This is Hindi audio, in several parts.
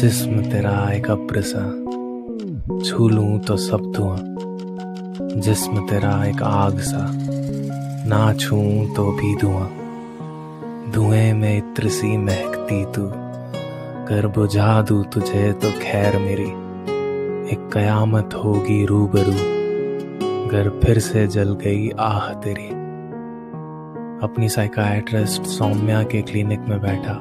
जिस्म तेरा एक अब्र सा, छू लूं तो सब धुआं। जिस्म तेरा एक आग सा, ना छूं तो भी धुआं। धुएं में इत्र सी महकती तू, कर बुझा दूं तुझे तो खैर मेरी। एक कयामत होगी रूबरू, अगर फिर से जल गई आह तेरी। अपनी साइकाइट्रिस्ट सौम्या के क्लिनिक में बैठा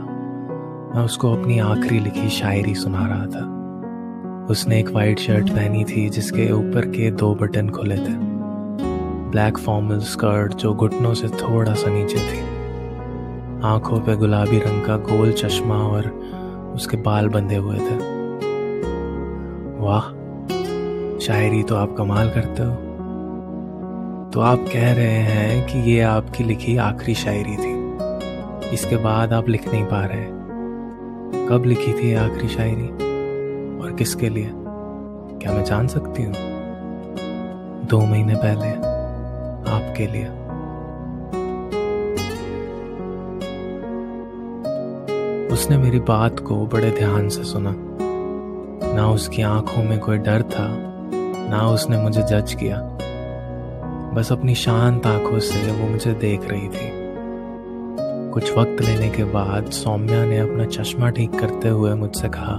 मैं उसको अपनी आखिरी लिखी शायरी सुना रहा था। उसने एक वाइट शर्ट पहनी थी जिसके ऊपर के 2 बटन खुले थे, ब्लैक फॉर्मल स्कर्ट जो घुटनों से थोड़ा सा नीचे थी, आंखों पे गुलाबी रंग का गोल चश्मा और उसके बाल बंधे हुए थे। वाह, शायरी तो आप कमाल करते हो। तो आप कह रहे हैं कि ये आपकी लिखी आखिरी शायरी थी, इसके बाद आप लिख नहीं पा रहे। कब लिखी थी ये आखिरी शायरी और किसके लिए, क्या मैं जान सकती हूँ? 2 महीने पहले, आपके लिए। उसने मेरी बात को बड़े ध्यान से सुना। ना उसकी आंखों में कोई डर था, ना उसने मुझे जज किया। बस अपनी शांत आंखों से वो मुझे देख रही थी। कुछ वक्त लेने के बाद सौम्या ने अपना चश्मा ठीक करते हुए मुझसे कहा,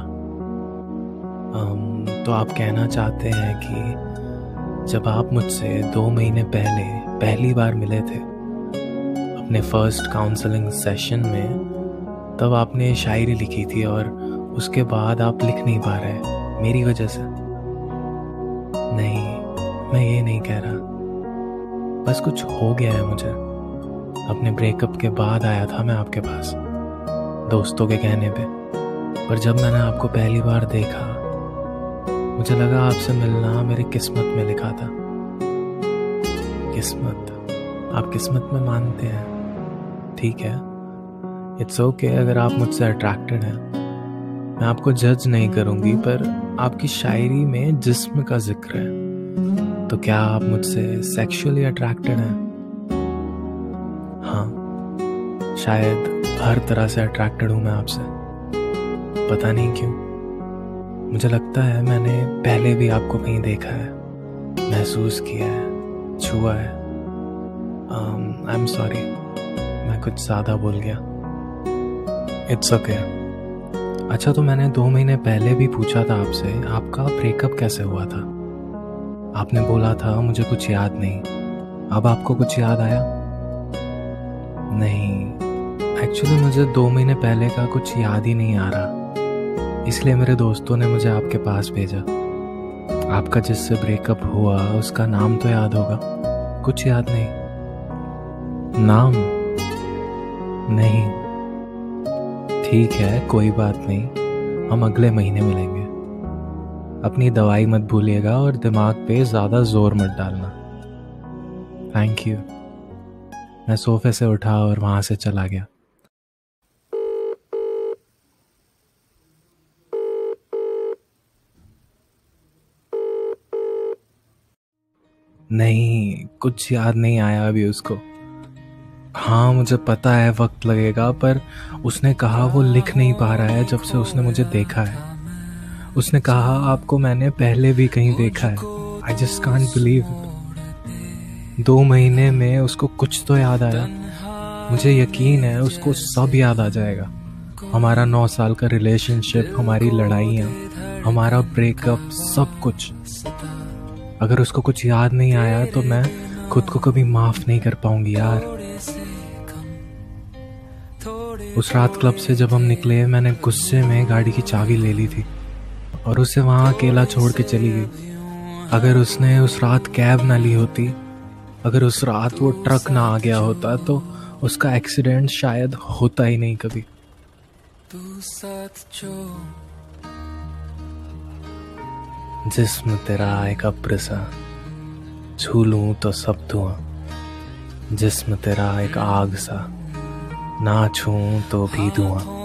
तो आप कहना चाहते हैं कि जब आप मुझसे 2 महीने पहले पहली बार मिले थे अपने फर्स्ट काउंसलिंग सेशन में, तब आपने शायरी लिखी थी और उसके बाद आप लिख नहीं पा रहे मेरी वजह से? नहीं, मैं ये नहीं कह रहा। बस कुछ हो गया है मुझे। अपने ब्रेकअप के बाद आया था मैं आपके पास, दोस्तों के कहने पे। पर जब मैंने आपको पहली बार देखा, मुझे लगा आपसे मिलना मेरी किस्मत में लिखा था। किस्मत? आप किस्मत में मानते हैं? ठीक है, इट्स ओके अगर आप मुझसे अट्रैक्टेड हैं। मैं आपको जज नहीं करूँगी, पर आपकी शायरी में जिस्म का जिक्र है, तो क्या आप मुझसे सेक्सुअली अट्रैक्टेड हैं? हाँ, शायद हर तरह से अट्रैक्टेड हूँ मैं आपसे, पता नहीं क्यों। मुझे लगता है मैंने पहले भी आपको कहीं देखा है, महसूस किया है, छुआ है। आई एम सॉरी, मैं कुछ ज़्यादा बोल गया। It's okay. अच्छा, तो मैंने 2 महीने पहले भी पूछा था आपसे आपका ब्रेकअप कैसे हुआ था। आपने बोला था मुझे कुछ याद नहीं। अब आपको कुछ याद आया? नहीं, एक्चुअली मुझे 2 महीने पहले का कुछ याद ही नहीं आ रहा, इसलिए मेरे दोस्तों ने मुझे आपके पास भेजा। आपका जिससे ब्रेकअप हुआ उसका नाम तो याद होगा? कुछ याद नहीं। नाम? नहीं। ठीक है, कोई बात नहीं, हम अगले महीने मिलेंगे। अपनी दवाई मत भूलिएगा और दिमाग पे ज़्यादा जोर मत डालना। Thank you. मैं सोफे से उठा और वहाँ से चला गया। नहीं, कुछ याद नहीं आया अभी उसको। हाँ, मुझे पता है वक्त लगेगा, पर उसने कहा वो लिख नहीं पा रहा है जब से उसने मुझे देखा है। उसने कहा आपको मैंने पहले भी कहीं देखा है। I just can't believe it. 2 महीने में उसको कुछ तो याद आया। मुझे यकीन है उसको सब याद आ जाएगा। हमारा 9 साल का रिलेशनशिप, हमारी लड़ाइयाँ, हमारा ब्रेकअप, सब कुछ। अगर उसको कुछ याद नहीं आया तो मैं खुद को कभी माफ़ नहीं कर पाऊंगी यार। उस रात क्लब से जब हम निकले, मैंने गुस्से में गाड़ी की चाबी ले ली थी और उसे वहाँ अकेला छोड़ के चली गई। अगर उसने उस रात कैब ना ली होती, अगर उस रात वो ट्रक ना आ गया होता, तो उसका एक्सीडेंट शायद होता ही नहीं कभी। जिस्म तेरा एक अब्र सा, छू लूं तो सब धुआं। जिस्म तेरा एक आग सा, ना छूं तो भी धुआं।